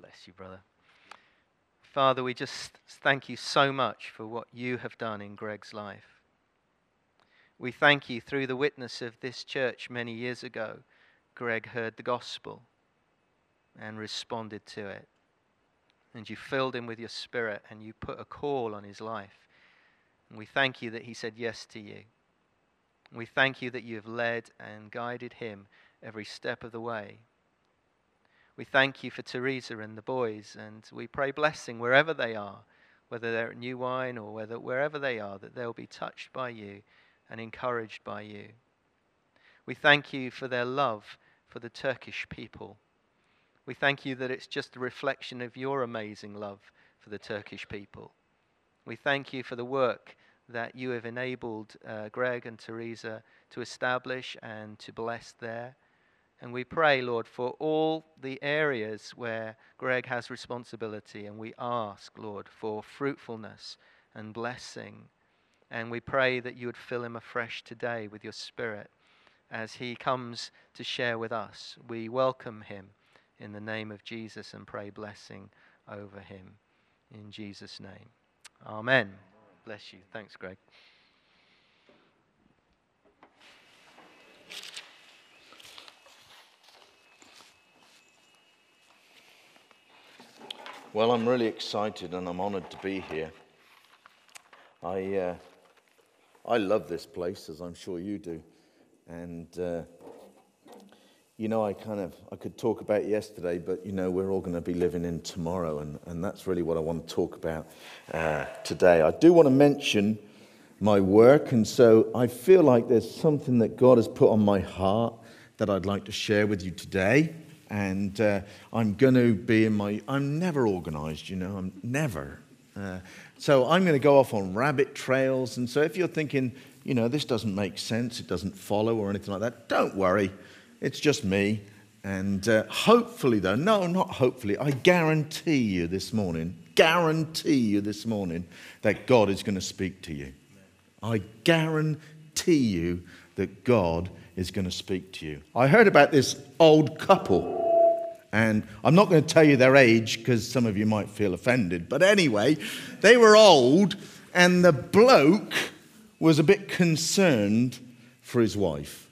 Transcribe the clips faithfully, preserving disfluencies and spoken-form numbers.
Bless you, brother. Father, we just thank you so much for what you have done in Greg's life. We thank you through the witness of this church many years ago, Greg heard the gospel and responded to it. And you filled him with your spirit and you put a call on his life. And we thank you that he said yes to you. We thank you that you have led and guided him every step of the way. We thank you for Teresa and the boys, and we pray blessing wherever they are, whether they're at New Wine or whether wherever they are, that they'll be touched by you and encouraged by you. We thank you for their love for the Turkish people. We thank you that it's just a reflection of your amazing love for the Turkish people. We thank you for the work that you have enabled uh, Greg and Teresa to establish and to bless there. And we pray, Lord, for all the areas where Greg has responsibility. And we ask, Lord, for fruitfulness and blessing. And we pray that you would fill him afresh today with your spirit as he comes to share with us. We welcome him in the name of Jesus and pray blessing over him. In Jesus' name. Amen. Bless you. Thanks, Greg. Well, I'm really excited and I'm honoured to be here. I uh, I love this place, as I'm sure you do. And, uh, you know, I kind of, I could talk about yesterday, but, you know, we're all going to be living in tomorrow. And, and that's really what I want to talk about uh, today. I do want to mention my work. And so I feel like there's something that God has put on my heart that I'd like to share with you today. And uh, I'm going to be in my... I'm never organised, you know. I'm never. Uh, so I'm going to go off on rabbit trails. And so if you're thinking, you know, this doesn't make sense, it doesn't follow or anything like that, don't worry. It's just me. And uh, hopefully, though... No, not hopefully. I guarantee you this morning, guarantee you this morning that God is going to speak to you. I guarantee you that God is going to speak to you. I heard about this old couple. And I'm not going to tell you their age because some of you might feel offended. But anyway, they were old and the bloke was a bit concerned for his wife.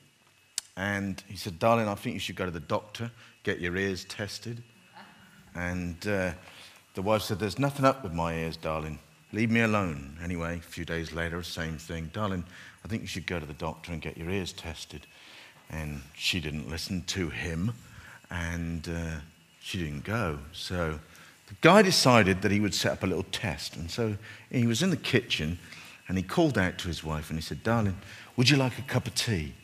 And he said, darling, I think you should go to the doctor, get your ears tested. And uh, the wife said, there's nothing up with my ears, darling. Leave me alone. Anyway, a few days later, same thing. Darling, I think you should go to the doctor and get your ears tested. And she didn't listen to him. And uh, she didn't go. So the guy decided that he would set up a little test. And so he was in the kitchen and he called out to his wife and he said, darling, would you like a cup of tea?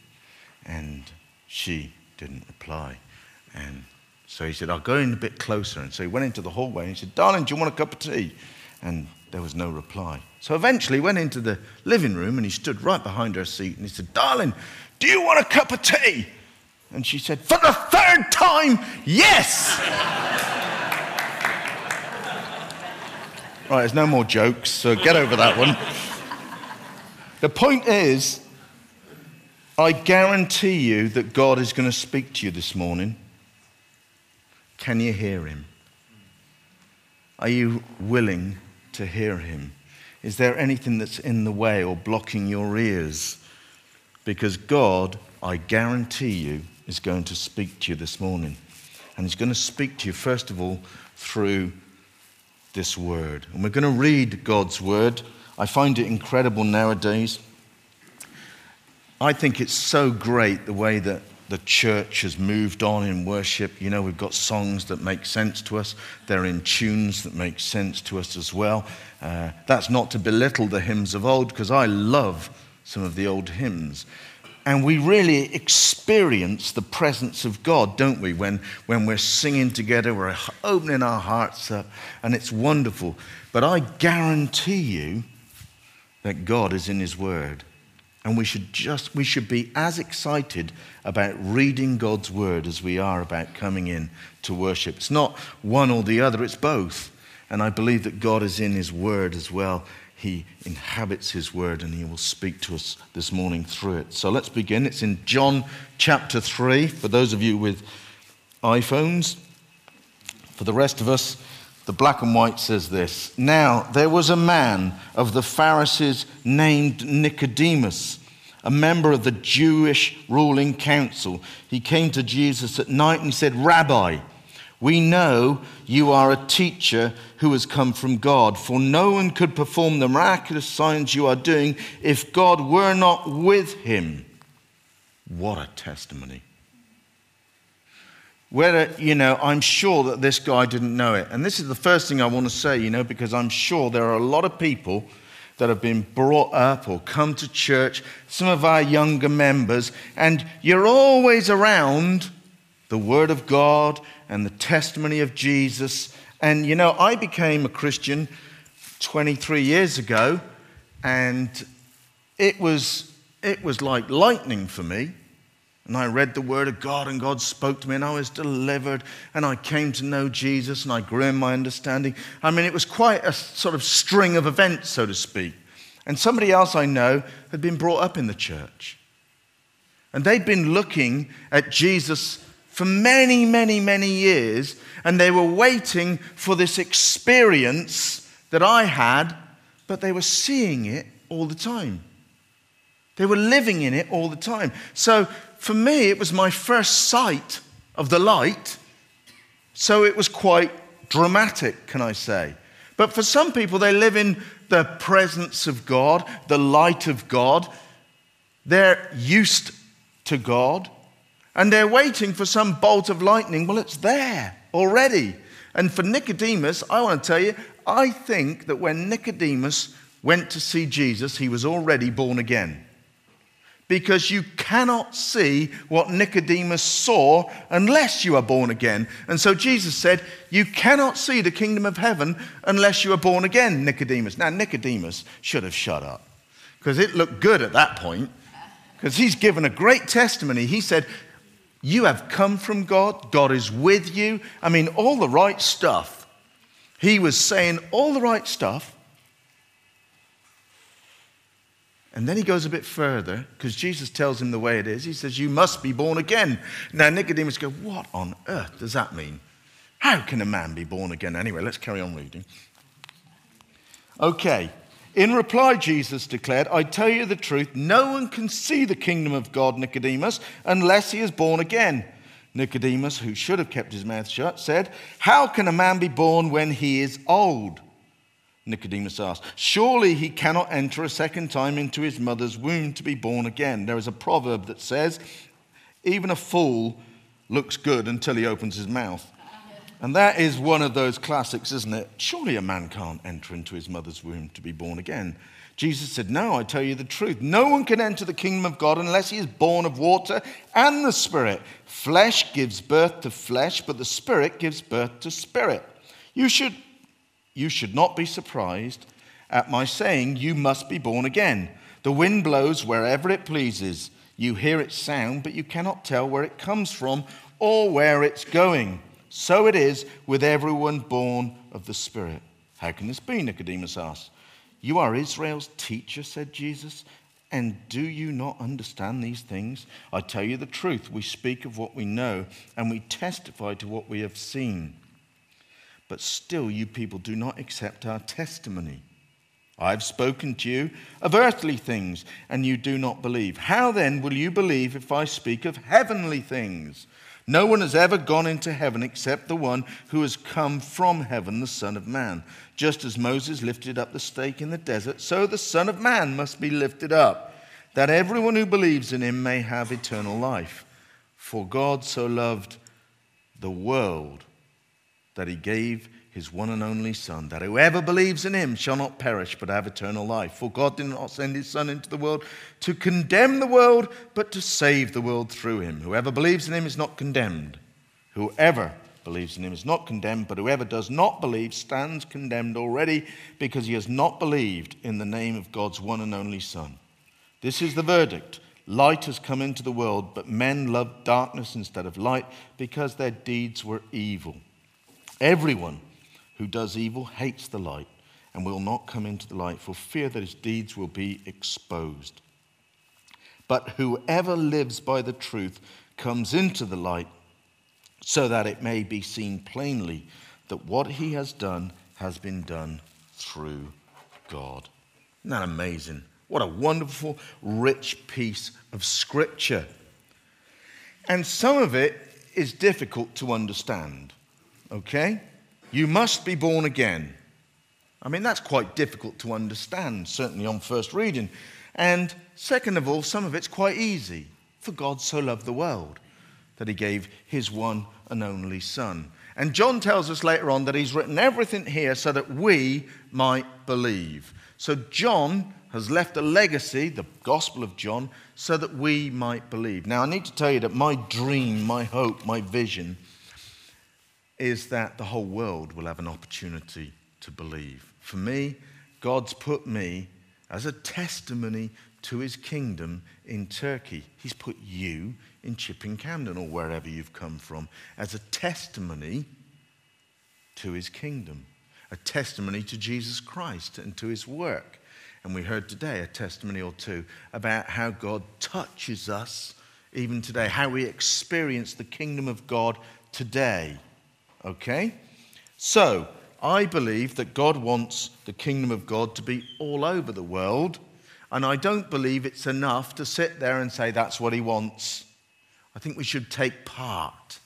And she didn't reply. And so he said, I'll go in a bit closer. And so he went into the hallway and he said, darling, do you want a cup of tea? And there was no reply. So eventually he went into the living room and he stood right behind her seat and he said, darling, do you want a cup of tea? And she said, for the third time, yes! Right, there's no more jokes, so get over that one. The point is, I guarantee you that God is going to speak to you this morning. Can you hear him? Are you willing to hear him? Is there anything that's in the way or blocking your ears? Because God, I guarantee you, is going to speak to you this morning. And he's going to speak to you, first of all, through this word. And we're going to read God's word. I find it incredible nowadays. I think it's so great the way that the church has moved on in worship. You know, we've got songs that make sense to us. They're in tunes that make sense to us as well. Uh, that's not to belittle the hymns of old, because I love some of the old hymns. And we really experience the presence of God, don't we? When, when we're singing together, we're opening our hearts up, and it's wonderful. But I guarantee you that God is in his word. And we should just we should be as excited about reading God's word as we are about coming in to worship. It's not one or the other, it's both. And I believe that God is in his word as well. He inhabits his word and he will speak to us this morning through it. So let's begin. It's in John chapter three. For those of you with iPhones, For the rest of us, the black and white says this. Now, there was a man of the Pharisees named Nicodemus, a member of the Jewish ruling council. He came to Jesus at night and he said, Rabbi, we know you are a teacher who has come from God, for no one could perform the miraculous signs you are doing if God were not with him. What a testimony. Whether, you know, I'm sure that this guy didn't know it. And this is the first thing I want to say, you know, because I'm sure there are a lot of people that have been brought up or come to church, some of our younger members, and you're always around the Word of God and the testimony of Jesus. And, you know, I became a Christian twenty-three years ago, and it was it was like lightning for me. And I read the Word of God, and God spoke to me, and I was delivered, and I came to know Jesus, and I grew in my understanding. I mean, it was quite a sort of string of events, so to speak. And somebody else I know had been brought up in the church. And they'd been looking at Jesus for many, many, many years, and they were waiting for this experience that I had, but they were seeing it all the time. They were living in it all the time. So for me, it was my first sight of the light, so it was quite dramatic, can I say. But for some people, they live in the presence of God, the light of God. They're used to God. And they're waiting for some bolt of lightning. Well, it's there already. And for Nicodemus, I want to tell you, I think that when Nicodemus went to see Jesus, he was already born again. Because you cannot see what Nicodemus saw unless you are born again. And so Jesus said, you cannot see the kingdom of heaven unless you are born again, Nicodemus. Now, Nicodemus should have shut up, because it looked good at that point, because he's given a great testimony. He said, you have come from God, God is with you. I mean, all the right stuff. He was saying all the right stuff. And then he goes a bit further, because Jesus tells him the way it is. He says, you must be born again. Now, Nicodemus goes, what on earth does that mean? How can a man be born again? Anyway, let's carry on reading. Okay. In reply, Jesus declared, I tell you the truth, no one can see the kingdom of God, Nicodemus, unless he is born again. Nicodemus, who should have kept his mouth shut, said, how can a man be born when he is old? Nicodemus asked, surely he cannot enter a second time into his mother's womb to be born again. There is a proverb that says, even a fool looks good until he opens his mouth. And that is one of those classics, isn't it? Surely a man can't enter into his mother's womb to be born again. Jesus said, no, I tell you the truth. No one can enter the kingdom of God unless he is born of water and the Spirit. Flesh gives birth to flesh, but the Spirit gives birth to spirit. You should, you should not be surprised at my saying, you must be born again. The wind blows wherever it pleases. You hear its sound, but you cannot tell where it comes from or where it's going. So it is with everyone born of the Spirit. How can this be? Nicodemus asked. You are Israel's teacher, said Jesus, and do you not understand these things? I tell you the truth, we speak of what we know, and we testify to what we have seen. But still you people do not accept our testimony. I have spoken to you of earthly things, and you do not believe. How then will you believe if I speak of heavenly things? No one has ever gone into heaven except the one who has come from heaven, the Son of Man. Just as Moses lifted up the stake in the desert, so the Son of Man must be lifted up, that everyone who believes in him may have eternal life. For God so loved the world that he gave his one and only Son, that whoever believes in him shall not perish but have eternal life. For God did not send his Son into the world to condemn the world, but to save the world through him. Whoever believes in him is not condemned. Whoever believes in him is not condemned, but whoever does not believe stands condemned already, because he has not believed in the name of God's one and only Son. This is the verdict. Light has come into the world, but men loved darkness instead of light, because their deeds were evil. Everyone who does evil hates the light and will not come into the light for fear that his deeds will be exposed. But whoever lives by the truth comes into the light so that it may be seen plainly that what he has done has been done through God. Isn't that amazing? What a wonderful, rich piece of scripture. And some of it is difficult to understand, okay? You must be born again. I mean, that's quite difficult to understand, certainly on first reading. And second of all, some of it's quite easy. For God so loved the world that he gave his one and only Son. And John tells us later on that he's written everything here so that we might believe. So John has left a legacy, the Gospel of John, so that we might believe. Now, I need to tell you that my dream, my hope, my vision is that the whole world will have an opportunity to believe. For me, God's put me as a testimony to his kingdom in Turkey. He's put you in Chipping Camden or wherever you've come from as a testimony to his kingdom, a testimony to Jesus Christ and to his work. And we heard today a testimony or two about how God touches us even today, how we experience the kingdom of God today. Okay? So, I believe that God wants the kingdom of God to be all over the world, and I don't believe it's enough to sit there and say that's what he wants. I think we should take part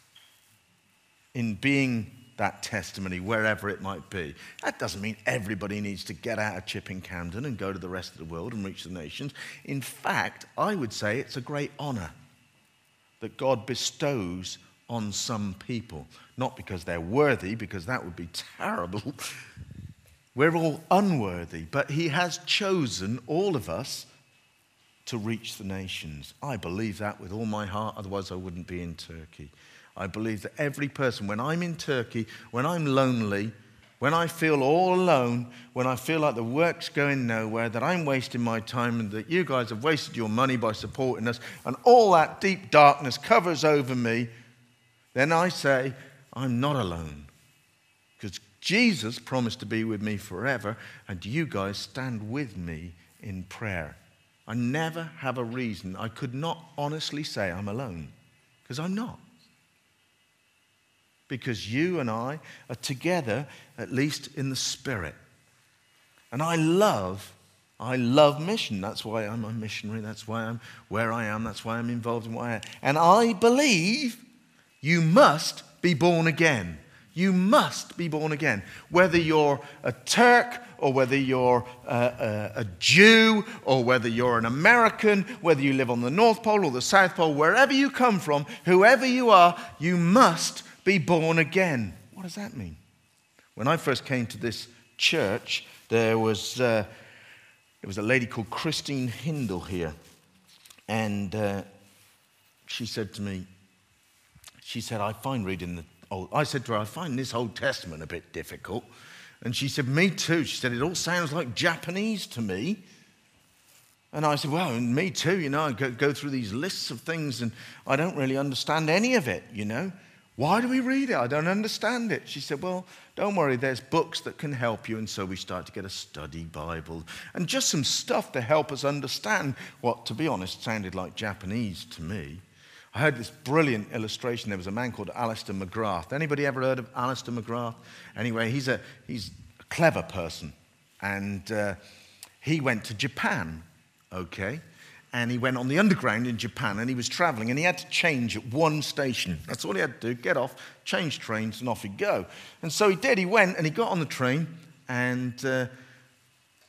in being that testimony wherever it might be. That doesn't mean everybody needs to get out of Chipping Camden and go to the rest of the world and reach the nations. In fact, I would say it's a great honor that God bestows on some people, not because they're worthy, because that would be terrible. We're all unworthy, but he has chosen all of us to reach the nations. I believe that with all my heart, otherwise I wouldn't be in Turkey. I believe that every person, when I'm in Turkey, when I'm lonely, when I feel all alone, when I feel like the work's going nowhere, that I'm wasting my time and that you guys have wasted your money by supporting us, and all that deep darkness covers over me, then I say, I'm not alone, because Jesus promised to be with me forever, and you guys stand with me in prayer. I never have a reason. I could not honestly say I'm alone, because I'm not. Because you and I are together, at least in the spirit. And I love, I love mission. That's why I'm a missionary. That's why I'm where I am. That's why I'm involved in what I am. And I believe you must be born again. You must be born again. Whether you're a Turk or whether you're a, a, a Jew or whether you're an American, whether you live on the North Pole or the South Pole, wherever you come from, whoever you are, you must be born again. What does that mean? When I first came to this church, there was, uh, there was a lady called Christine Hindle here. And uh, she said to me, She said, I find reading the Old... I said to her, I find this Old Testament a bit difficult. And she said, me too. She said, it all sounds like Japanese to me. And I said, well, and me too, you know. I go, go through these lists of things and I don't really understand any of it, you know. Why do we read it? I don't understand it. She said, well, don't worry. There's books that can help you. And so we start to get a study Bible and just some stuff to help us understand what, to be honest, sounded like Japanese to me. I heard this brilliant illustration. There was a man called Alistair McGrath. Anybody ever heard of Alistair McGrath? Anyway, he's a he's a clever person. And uh, he went to Japan, okay? And he went on the underground in Japan, and he was traveling, and he had to change at one station. That's all he had to do, get off, change trains, and off he'd go. And so he did. He went, and he got on the train, and uh,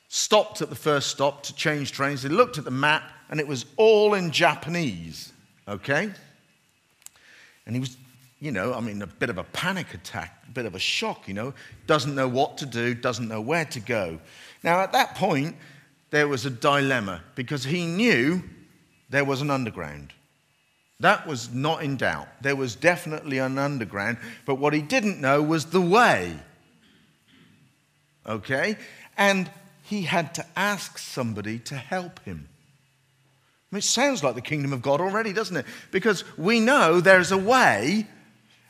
stopped at the first stop to change trains. He looked at the map, and it was all in Japanese. Okay? And he was, you know, I mean, a bit of a panic attack, a bit of a shock, you know. Doesn't know what to do, doesn't know where to go. Now, at that point, there was a dilemma because he knew there was an underground. That was not in doubt. There was definitely an underground, but what he didn't know was the way. Okay? And he had to ask somebody to help him. I mean, it sounds like the kingdom of God already, doesn't it? Because we know there's a way,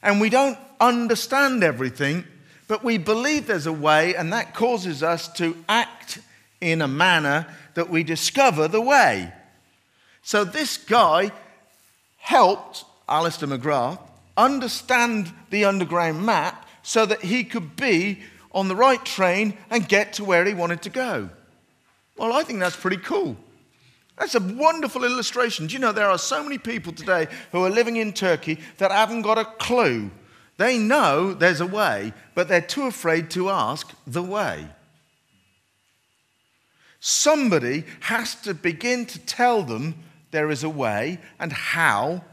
and we don't understand everything, but we believe there's a way, and that causes us to act in a manner that we discover the way. So this guy helped Alistair McGrath understand the underground map so that he could be on the right train and get to where he wanted to go. Well, I think that's pretty cool. That's a wonderful illustration. Do you know there are so many people today who are living in Turkey that haven't got a clue. They know there's a way, but they're too afraid to ask the way. Somebody has to begin to tell them there is a way and how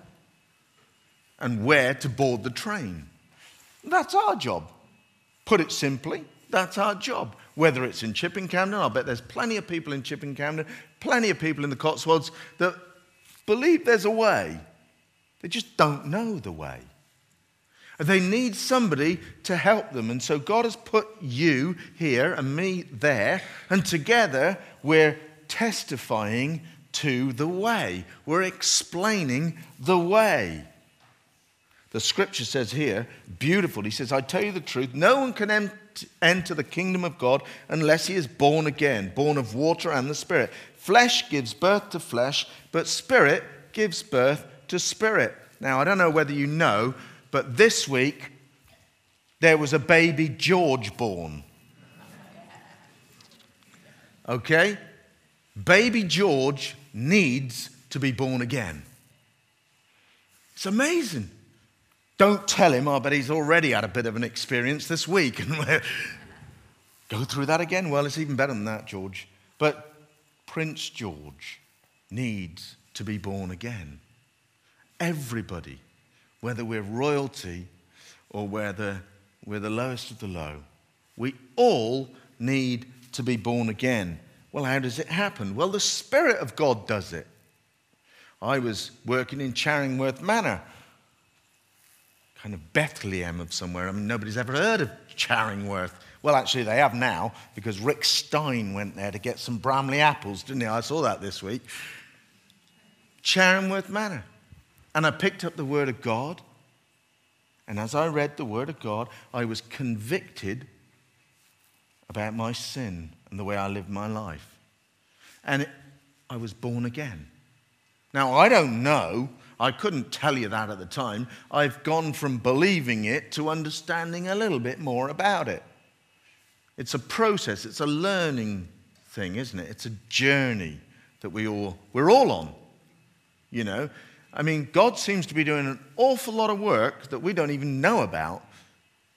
and where to board the train. That's our job. Put it simply, that's our job. Whether it's in Chipping Camden, I'll bet there's plenty of people in Chipping Camden, plenty of people in the Cotswolds that believe there's a way. They just don't know the way. They need somebody to help them. And so God has put you here and me there, and together we're testifying to the way. We're explaining the way. The scripture says here, beautiful, he says, I tell you the truth, no one can enter the kingdom of God unless he is born again, born of water and the Spirit. Flesh gives birth to flesh, but Spirit gives birth to Spirit. Now, I don't know whether you know, but this week there was a baby George born. Okay? Baby George needs to be born again. It's amazing. Don't tell him, oh, but he's already had a bit of an experience this week. And go through that again? Well, it's even better than that, George. But Prince George needs to be born again. Everybody, whether we're royalty or whether we're the lowest of the low, we all need to be born again. Well, how does it happen? Well, the Spirit of God does it. I was working in Charingworth Manor, kind of Bethlehem of somewhere. I mean, nobody's ever heard of Charingworth. Well, actually, they have now, because Rick Stein went there to get some Bramley apples, didn't he? I saw that this week. Charingworth Manor. And I picked up the Word of God. And as I read the Word of God, I was convicted about my sin and the way I lived my life. And it, I was born again. Now, I don't know. I couldn't tell you that at the time. I've gone from believing it to understanding a little bit more about it. It's a process. It's a learning thing, isn't it? It's a journey that we all, we're all on, you know. I mean, God seems to be doing an awful lot of work that we don't even know about.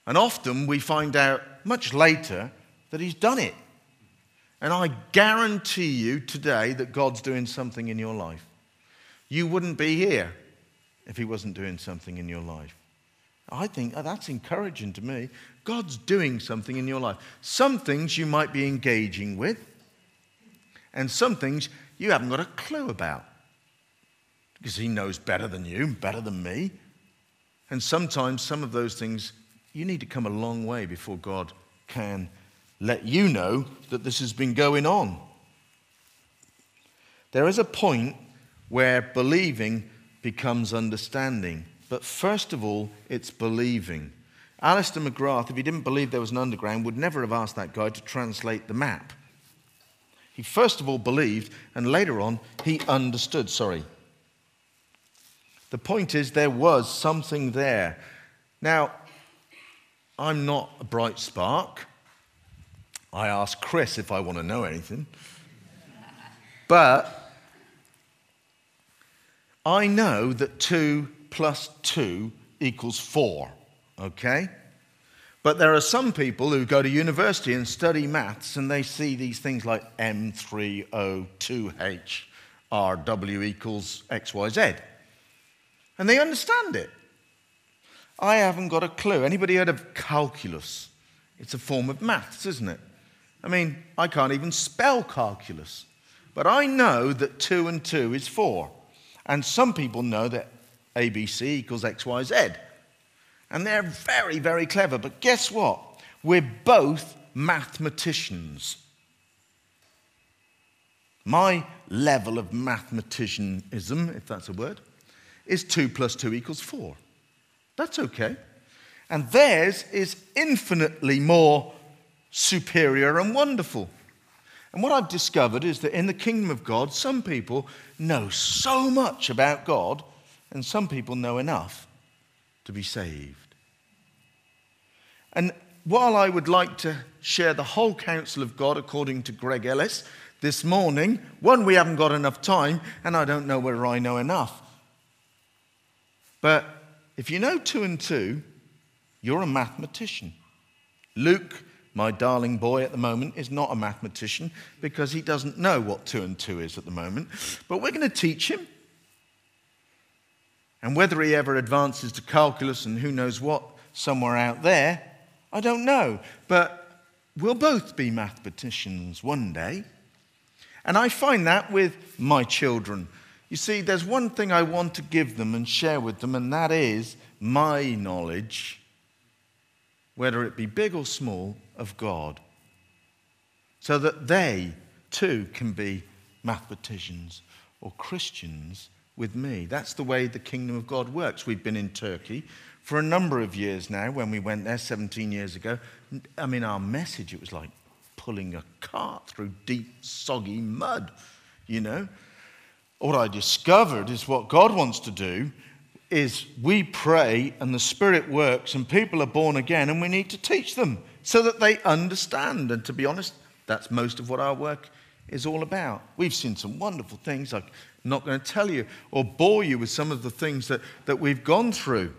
And often we find out much later that he's done it. And I guarantee you today that God's doing something in your life. You wouldn't be here if he wasn't doing something in your life. I think oh, that's encouraging to me. God's doing something in your life. Some things you might be engaging with, and some things you haven't got a clue about, because he knows better than you, better than me. And sometimes some of those things, you need to come a long way before God can let you know that this has been going on. There is a point where believing becomes understanding. But first of all, it's believing. Alistair McGrath, if he didn't believe there was an underground, would never have asked that guy to translate the map. He first of all believed, and later on, he understood. Sorry. The point is, there was something there. Now, I'm not a bright spark. I asked Chris if I want to know anything. But I know that two plus two equals four, okay? But there are some people who go to university and study maths and they see these things like M three O two H, R W equals X Y Z. And they understand it. I haven't got a clue. Anybody heard of calculus? It's a form of maths, isn't it? I mean, I can't even spell calculus. But I know that two and two is four. And some people know that A B C equals X Y Z. And they're very, very clever. But guess what? We're both mathematicians. My level of mathematicianism, if that's a word, is two plus two equals four. That's okay. And theirs is infinitely more superior and wonderful. And what I've discovered is that in the kingdom of God, some people know so much about God, and some people know enough to be saved. And while I would like to share the whole counsel of God according to Greg Ellis this morning, one, we haven't got enough time, and I don't know whether I know enough. But if you know two and two, you're a mathematician. Luke, my darling boy at the moment, is not a mathematician because he doesn't know what two and two is at the moment. But we're going to teach him. And whether he ever advances to calculus and who knows what somewhere out there, I don't know. But we'll both be mathematicians one day. And I find that with my children. You see, there's one thing I want to give them and share with them, and that is my knowledge, whether it be big or small, of God, so that they too can be mathematicians or Christians with me. That's the way the kingdom of God works. We've been in Turkey for a number of years now. When we went there seventeen years ago, I mean, our message, it was like pulling a cart through deep, soggy mud, you know. What I discovered is what God wants to do is we pray and the Spirit works and people are born again, and we need to teach them so that they understand. And to be honest, that's most of what our work is all about. We've seen some wonderful things. I'm not going to tell you or bore you with some of the things that, that we've gone through.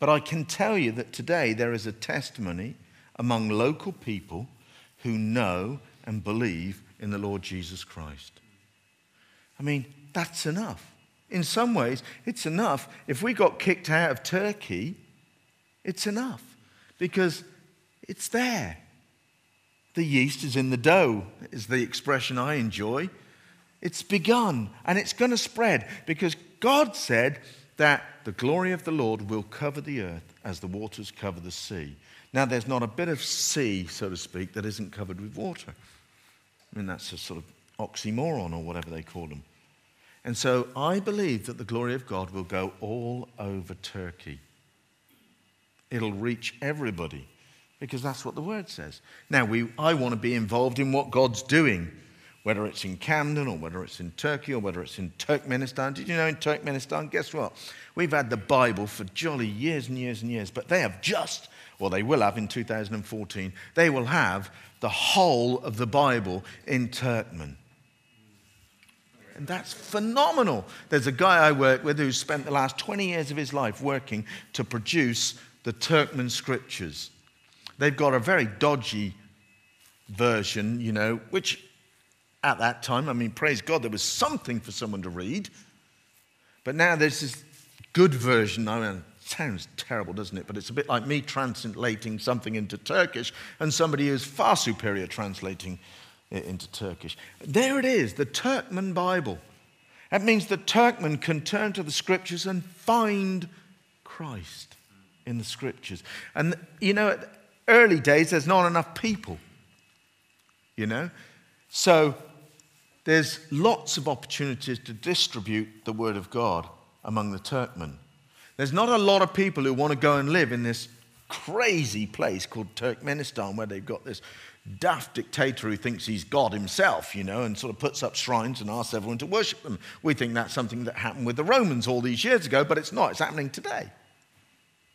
But I can tell you that today there is a testimony among local people who know and believe in the Lord Jesus Christ. I mean, that's enough. In some ways, it's enough. If we got kicked out of Turkey, it's enough because it's there. The yeast is in the dough, is the expression I enjoy. It's begun, and it's going to spread because God said that the glory of the Lord will cover the earth as the waters cover the sea. Now, there's not a bit of sea, so to speak, that isn't covered with water. I mean, that's a sort of oxymoron or whatever they call them. And so I believe that the glory of God will go all over Turkey. It'll reach everybody because that's what the word says. Now, we, I want to be involved in what God's doing, whether it's in Camden or whether it's in Turkey or whether it's in Turkmenistan. Did you know in Turkmenistan, guess what? We've had the Bible for jolly years and years and years, but they have just, or they will have in two thousand fourteen, they will have the whole of the Bible in Turkmen. And that's phenomenal. There's a guy I work with who's spent the last twenty years of his life working to produce the Turkmen scriptures. They've got a very dodgy version, you know, which at that time, I mean, praise God, there was something for someone to read. But now there's this good version. I mean, it sounds terrible, doesn't it? But it's a bit like me translating something into Turkish and somebody who's far superior translating into Turkish. There it is, the Turkmen Bible. That means the Turkmen can turn to the scriptures and find Christ in the scriptures. And, you know, at early days, there's not enough people, you know. So there's lots of opportunities to distribute the word of God among the Turkmen. There's not a lot of people who want to go and live in this crazy place called Turkmenistan, where they've got this daft dictator who thinks he's God himself, you know, and sort of puts up shrines and asks everyone to worship them. We think that's something that happened with the Romans all these years ago, but it's not. It's happening today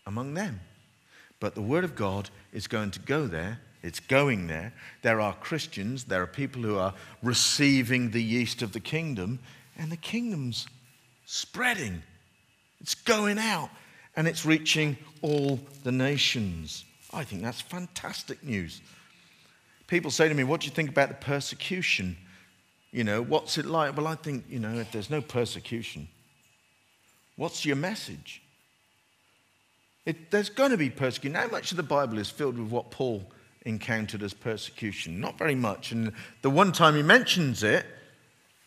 among them. But the word of God is going to go there. It's going there. There are Christians. There are people who are receiving the yeast of the kingdom, and the kingdom's spreading. It's going out. And it's reaching all the nations. I think that's fantastic news. People say to me, what do you think about the persecution? You know, what's it like? Well, I think, you know, if there's no persecution, what's your message? It, there's going to be persecution. How much of the Bible is filled with what Paul encountered as persecution? Not very much. And the one time he mentions it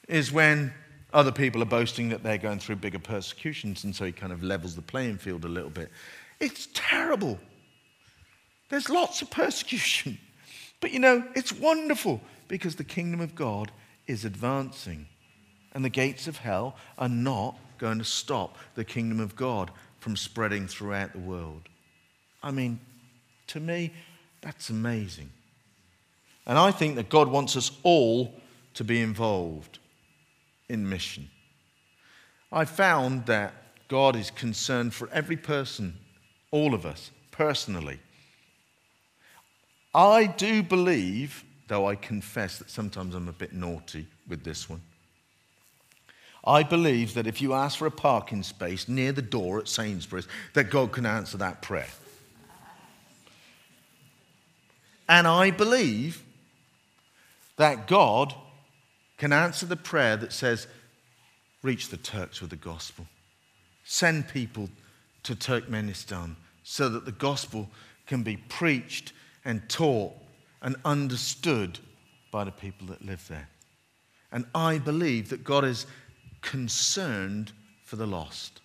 is when other people are boasting that they're going through bigger persecutions, and so he kind of levels the playing field a little bit. It's terrible. There's lots of persecution. But, you know, it's wonderful because the kingdom of God is advancing, and the gates of hell are not going to stop the kingdom of God from spreading throughout the world. I mean, to me, that's amazing. And I think that God wants us all to be involved in mission. I found that God is concerned for every person, all of us, personally. I do believe, though I confess that sometimes I'm a bit naughty with this one, I believe that if you ask for a parking space near the door at Sainsbury's, that God can answer that prayer. And I believe that God can answer the prayer that says, reach the Turks with the gospel. Send people to Turkmenistan so that the gospel can be preached and taught and understood by the people that live there. And I believe that God is concerned for the lost.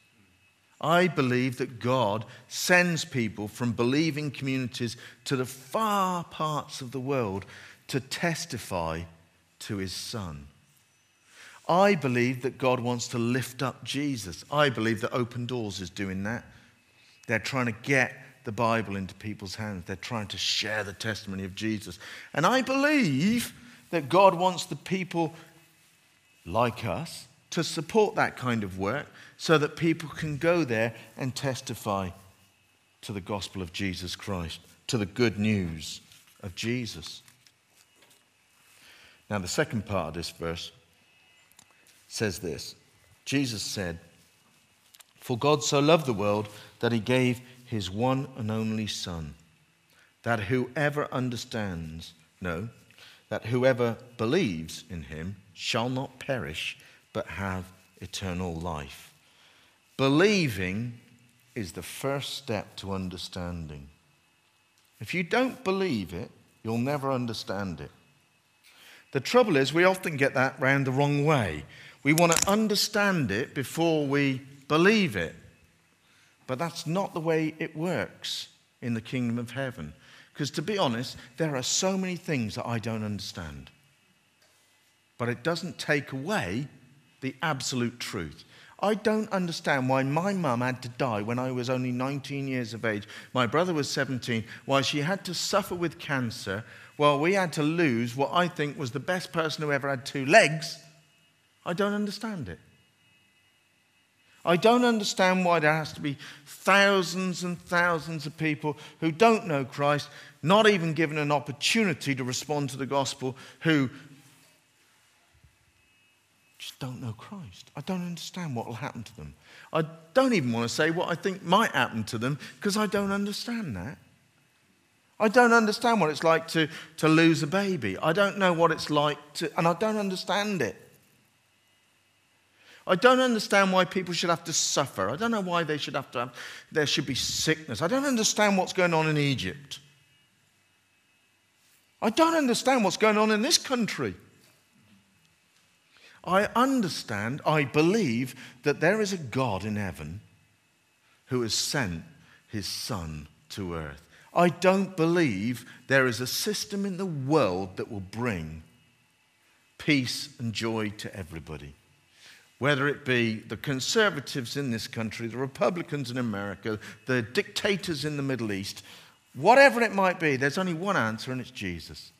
I believe that God sends people from believing communities to the far parts of the world to testify to his son. I believe that God wants to lift up Jesus. I believe that Open Doors is doing that. They're trying to get the Bible into people's hands. They're trying to share the testimony of Jesus. And I believe that God wants the people like us to support that kind of work so that people can go there and testify to the gospel of Jesus Christ, to the good news of Jesus. Now, the second part of this verse says this. Jesus said, "For God so loved the world that he gave his one and only Son, that whoever understands, no, that whoever believes in him shall not perish, but have eternal life." Believing is the first step to understanding. If you don't believe it, you'll never understand it. The trouble is we often get that round the wrong way. We want to understand it before we believe it. But that's not the way it works in the kingdom of heaven. Because to be honest, there are so many things that I don't understand. But it doesn't take away the absolute truth. I don't understand why my mum had to die when I was only nineteen years of age. My brother was seventeen. Why she had to suffer with cancer. While we had to lose what I think was the best person who ever had two legs. I don't understand it. I don't understand why there has to be thousands and thousands of people who don't know Christ, not even given an opportunity to respond to the gospel, who just don't know Christ. I don't understand what will happen to them. I don't even want to say what I think might happen to them because I don't understand that. I don't understand what it's like to, to lose a baby. I don't know what it's like to, and I don't understand it. I don't understand why people should have to suffer. I don't know why they should have to have, there should be sickness. I don't understand what's going on in Egypt. I don't understand what's going on in this country. I understand, I believe that there is a God in heaven who has sent his son to earth. I don't believe there is a system in the world that will bring peace and joy to everybody. Whether it be the conservatives in this country, the Republicans in America, the dictators in the Middle East, whatever it might be, there's only one answer, and it's Jesus.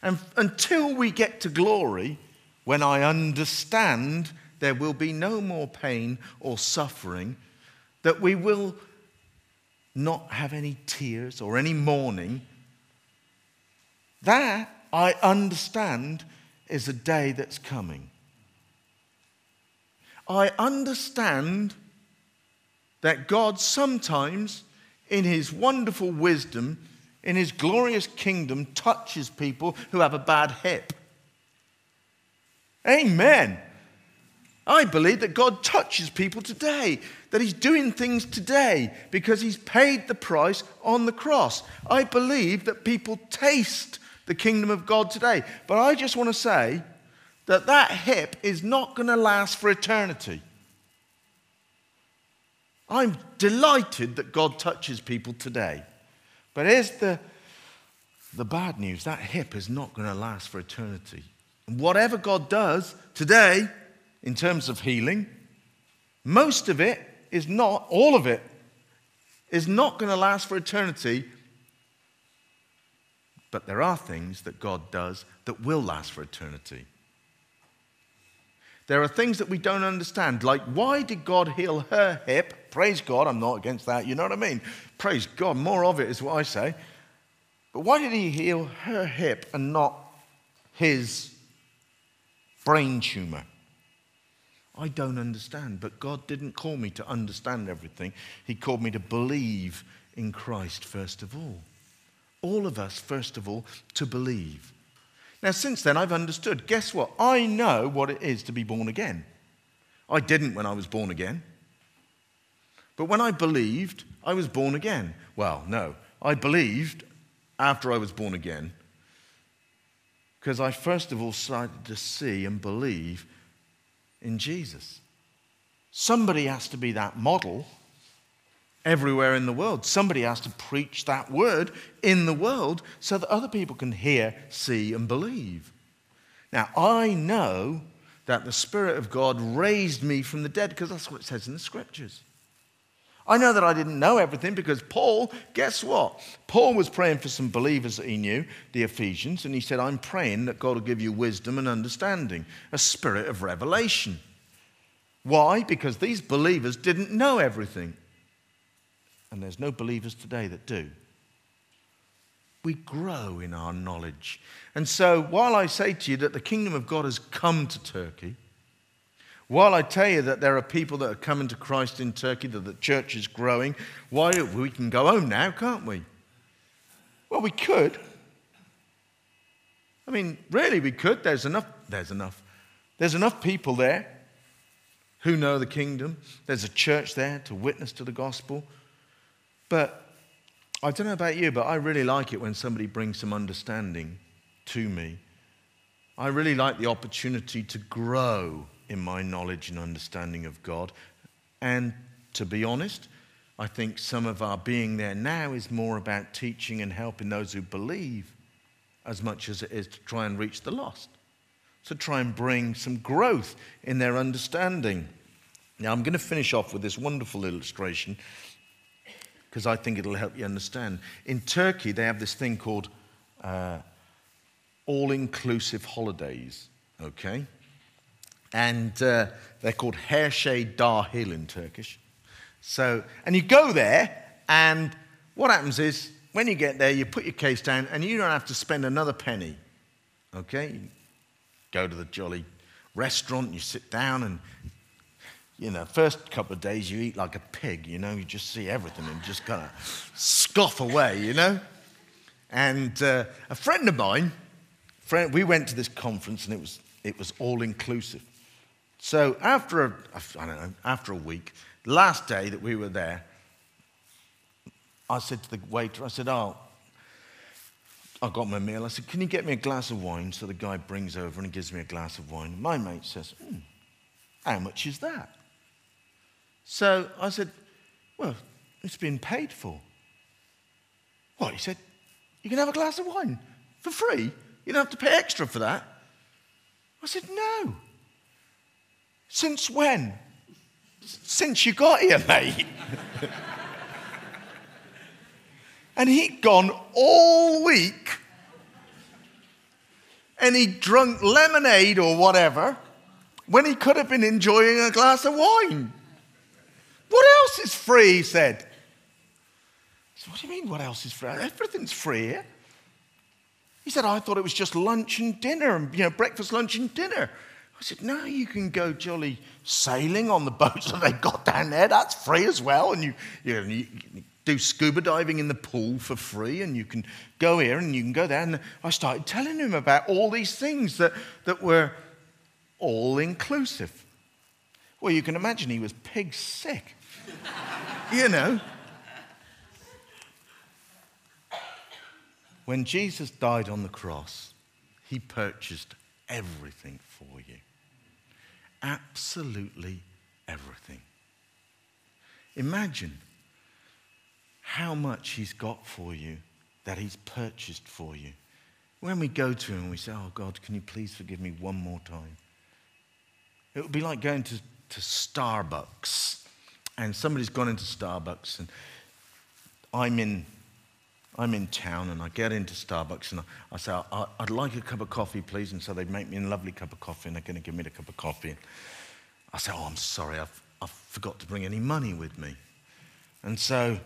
And until we get to glory, when I understand there will be no more pain or suffering, that we will not have any tears or any mourning, that, I understand, is a day that's coming. I understand that God sometimes, in his wonderful wisdom, in his glorious kingdom, touches people who have a bad hip. Amen. I believe that God touches people today, that he's doing things today because he's paid the price on the cross. I believe that people taste the kingdom of God today. But I just want to say that that hip is not going to last for eternity. I'm delighted that God touches people today. But here's the, the bad news. That hip is not going to last for eternity. And whatever God does today in terms of healing, most of it is not, all of it is not going to last for eternity. But there are things that God does that will last for eternity. There are things that we don't understand, like why did God heal her hip? Praise God, I'm not against that, you know what I mean? Praise God, more of it is what I say. But why did he heal her hip and not his brain tumor? I don't understand, but God didn't call me to understand everything. He called me to believe in Christ, first of all. All of us, first of all, to believe. Now, since then, I've understood. Guess what? I know what it is to be born again. I didn't when I was born again. But when I believed, I was born again. Well, no, I believed after I was born again, because I first of all started to see and believe in Jesus. Somebody has to be that model everywhere in the world. Somebody has to preach that word in the world so that other people can hear, see, and believe. Now, I know that the Spirit of God raised me from the dead, because that's what it says in the Scriptures. I know that I didn't know everything, because Paul, guess what? Paul was praying for some believers that he knew, the Ephesians, and he said, I'm praying that God will give you wisdom and understanding, a spirit of revelation. Why? Because these believers didn't know everything. And there's no believers today that do. We grow in our knowledge. And so while I say to you that the kingdom of God has come to Turkey, while I tell you that there are people that are coming to Christ in Turkey, that the church is growing, why, we can go home now, can't we? Well, we could. I mean, really, we could. There's enough, there's enough. There's enough people there who know the kingdom. There's a church there to witness to the gospel. But I don't know about you, but I really like it when somebody brings some understanding to me. I really like the opportunity to grow in my knowledge and understanding of God. And to be honest, I think some of our being there now is more about teaching and helping those who believe as much as it is to try and reach the lost. So try and bring some growth in their understanding. Now, I'm going to finish off with this wonderful illustration, because I think it'll help you understand. In Turkey, they have this thing called uh, all-inclusive holidays, okay? And uh, they're called her şey dahil in Turkish. So, and you go there, and what happens is, when you get there, you put your case down, and you don't have to spend another penny. Okay? You go to the jolly restaurant, you sit down, and, you know, first couple of days, you eat like a pig, you know? You just see everything and just kind of scoff away, you know? And uh, a friend of mine, friend, we went to this conference, and it was it was all-inclusive. So after a, I don't know, after a week, last day that we were there, I said to the waiter, I said, oh, I got my meal. I said, can you get me a glass of wine? So the guy brings over and gives me a glass of wine. My mate says, hmm, how much is that? So I said, well, it's been paid for. What? He said, you can have a glass of wine for free. You don't have to pay extra for that. I said, no. Since when? Since you got here, mate. And he'd gone all week, and he'd drunk lemonade or whatever, when he could have been enjoying a glass of wine. What else is free, he said. I said, what do you mean, what else is free? Everything's free here. He said, I thought it was just lunch and dinner, and you know, breakfast, lunch and dinner. I said, no, you can go jolly sailing on the boats that they got down there. That's free as well. And you, you, know, you do scuba diving in the pool for free, and you can go here and you can go there. And I started telling him about all these things that, that were all-inclusive. Well, you can imagine he was pig sick, you know. When Jesus died on the cross, he purchased everything for you. Absolutely everything. Imagine how much he's got for you that he's purchased for you. When we go to him, we say, oh, God, can you please forgive me one more time? It would be like going to, to Starbucks, and somebody's gone into Starbucks, and I'm in... I'm in town, and I get into Starbucks, and I, I say, I, I'd like a cup of coffee, please. And so they make me a lovely cup of coffee, and they're going to give me the cup of coffee. And I say, oh, I'm sorry, I've, I forgot to bring any money with me. And so,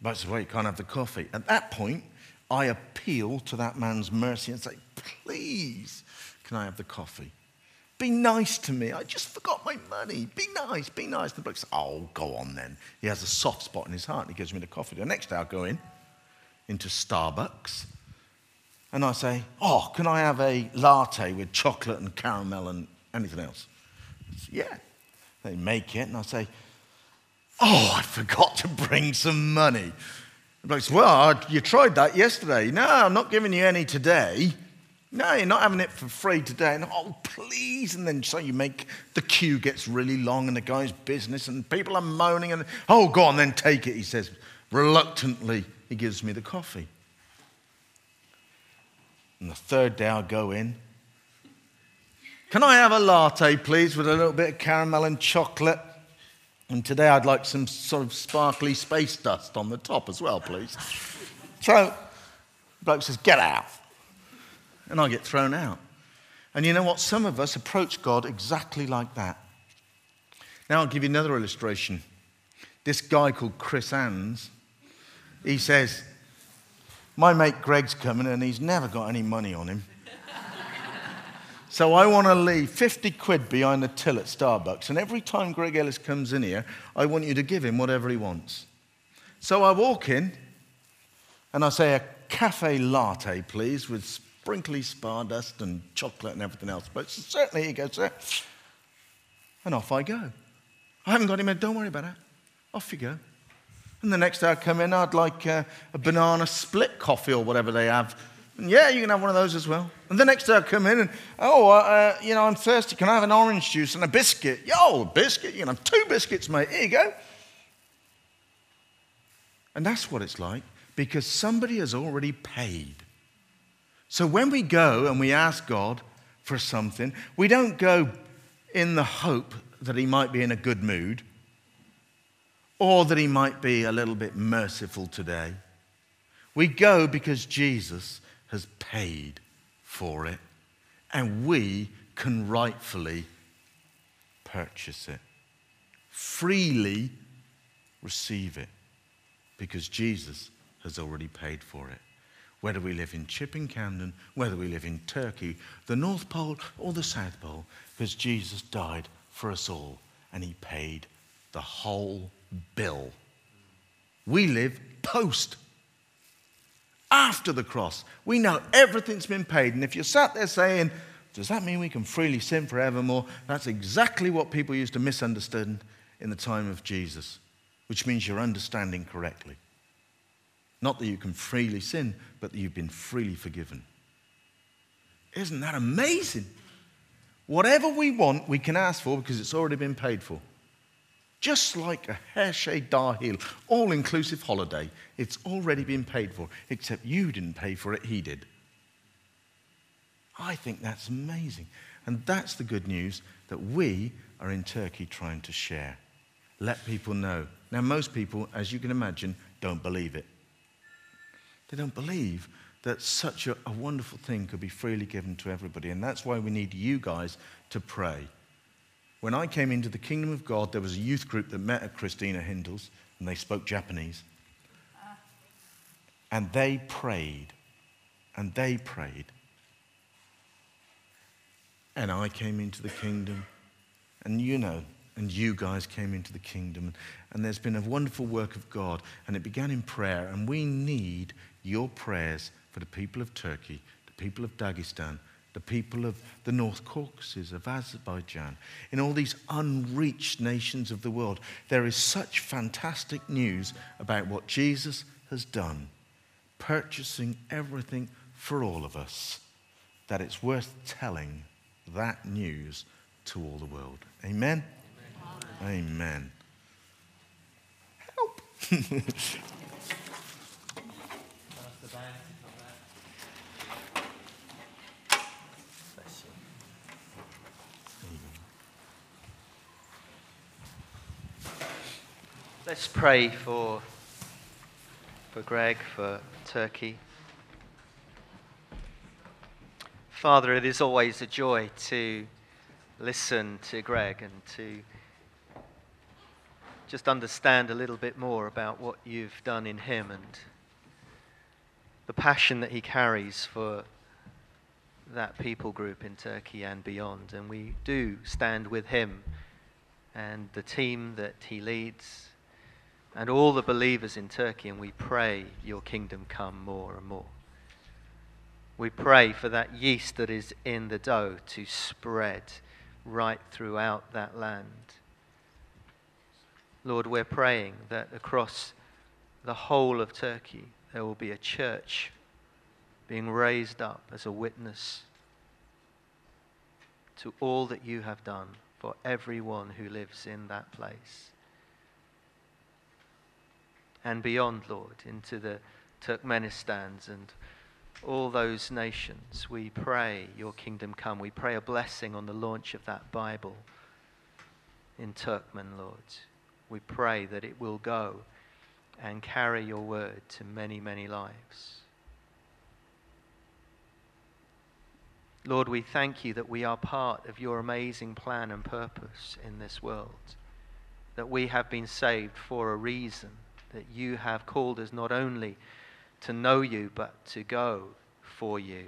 but I say, well, you can't have the coffee. At that point, I appeal to that man's mercy and say, please, can I have the coffee? Be nice to me. I just forgot my money. Be nice, be nice. The bloke says, oh, go on then. He has a soft spot in his heart and he gives me the coffee. The next day I go in, into Starbucks, and I say, oh, can I have a latte with chocolate and caramel and anything else? Say, yeah. They make it, and I say, oh, I forgot to bring some money. The bloke says, well, I, you tried that yesterday. No, I'm not giving you any today. No, you're not having it for free today. And, oh, please. And then so you make, the queue gets really long and the guy's business and people are moaning. And oh, go on, then take it, he says. Reluctantly, he gives me the coffee. And the third day I go in. Can I have a latte, please, with a little bit of caramel and chocolate? And today I'd like some sort of sparkly space dust on the top as well, please. So the bloke says, get out. And I get thrown out. And you know what? Some of us approach God exactly like that. Now I'll give you another illustration. This guy called Chris Anns, he says, my mate Greg's coming and he's never got any money on him. So I want to leave fifty quid behind the till at Starbucks, and every time Greg Ellis comes in here, I want you to give him whatever he wants. So I walk in, and I say, a cafe latte, please, with sprinkly stardust and chocolate and everything else. But certainly, he goes, sir. And off I go. I haven't got him, don't worry about it. Off you go. And the next day I come in, I'd like a, a banana split coffee or whatever they have. Yeah, you can have one of those as well. And the next day I come in and, oh, uh, you know, I'm thirsty. Can I have an orange juice and a biscuit? Yo, a biscuit. You can have two biscuits, mate. Here you go. And that's what it's like, because somebody has already paid. So when we go and we ask God for something, we don't go in the hope that he might be in a good mood or that he might be a little bit merciful today. We go because Jesus has paid for it, and we can rightfully purchase it, freely receive it, because Jesus has already paid for it. Whether we live in Chipping Camden, whether we live in Turkey, the North Pole or the South Pole, because Jesus died for us all, and he paid the whole bill. We live post after the cross. We know everything's been paid. And if you're sat there saying, does that mean we can freely sin forevermore? That's exactly what people used to misunderstand in the time of Jesus, which means you're understanding correctly. Not that you can freely sin, but that you've been freely forgiven. Isn't that amazing? Whatever we want, we can ask for because it's already been paid for. Just like a Hershey Dahil, all-inclusive holiday. It's already been paid for, except you didn't pay for it, he did. I think that's amazing. And that's the good news that we are in Turkey trying to share. Let people know. Now, most people, as you can imagine, don't believe it. They don't believe that such a, a wonderful thing could be freely given to everybody. And that's why we need you guys to pray. When I came into the kingdom of God, there was a youth group that met at Christine Hindle's, and they spoke Japanese. And they prayed, and they prayed. And I came into the kingdom, and you know, and you guys came into the kingdom. And there's been a wonderful work of God, and it began in prayer, and we need your prayers for the people of Turkey, the people of Dagestan, the people of the North Caucasus, of Azerbaijan, in all these unreached nations of the world. There is such fantastic news about what Jesus has done, purchasing everything for all of us, that it's worth telling that news to all the world. Amen? Amen. Amen. Help! Let's pray for, for Greg, for Turkey. Father, it is always a joy to listen to Greg and to just understand a little bit more about what you've done in him and the passion that he carries for that people group in Turkey and beyond. And we do stand with him and the team that he leads and all the believers in Turkey, and we pray your kingdom come more and more. We pray for that yeast that is in the dough to spread right throughout that land. Lord, we're praying that across the whole of Turkey there will be a church being raised up as a witness to all that you have done for everyone who lives in that place. And beyond, Lord, into the Turkmenistans and all those nations, we pray your kingdom come. We pray a blessing on the launch of that Bible in Turkmen, Lord. We pray that it will go and carry your word to many, many lives. Lord, we thank you that we are part of your amazing plan and purpose in this world, that we have been saved for a reason, that you have called us not only to know you, but to go for you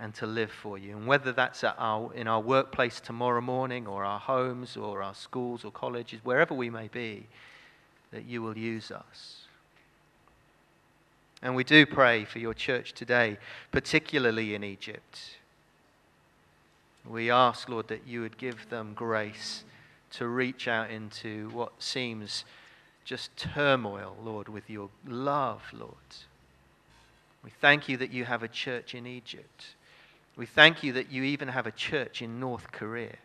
and to live for you. And whether that's at our, in our workplace tomorrow morning, or our homes, or our schools or colleges, wherever we may be, that you will use us. And we do pray for your church today, particularly in Egypt. We ask, Lord, that you would give them grace to reach out into what seems just turmoil, Lord, with your love, Lord. We thank you that you have a church in Egypt. We thank you that you even have a church in North Korea.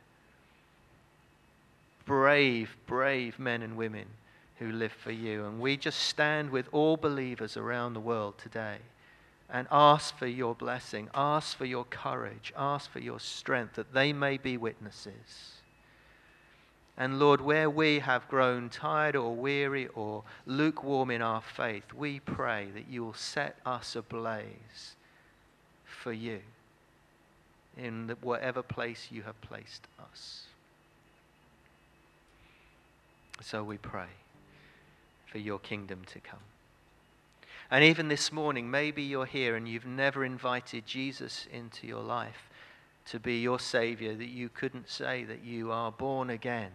Brave, brave men and women who live for you. And we just stand with all believers around the world today and ask for your blessing, ask for your courage, ask for your strength, that they may be witnesses. And Lord, where we have grown tired or weary or lukewarm in our faith, we pray that you will set us ablaze for you in whatever place you have placed us. So we pray for your kingdom to come. And even this morning, maybe you're here and you've never invited Jesus into your life to be your Savior, that you couldn't say that you are born again.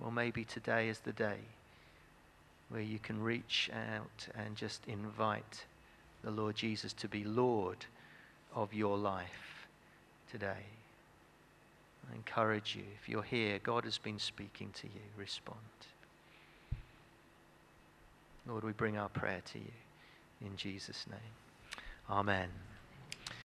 Well, maybe today is the day where you can reach out and just invite the Lord Jesus to be Lord of your life today. I encourage you, if you're here, God has been speaking to you, respond. Lord, we bring our prayer to you in Jesus' name. Amen.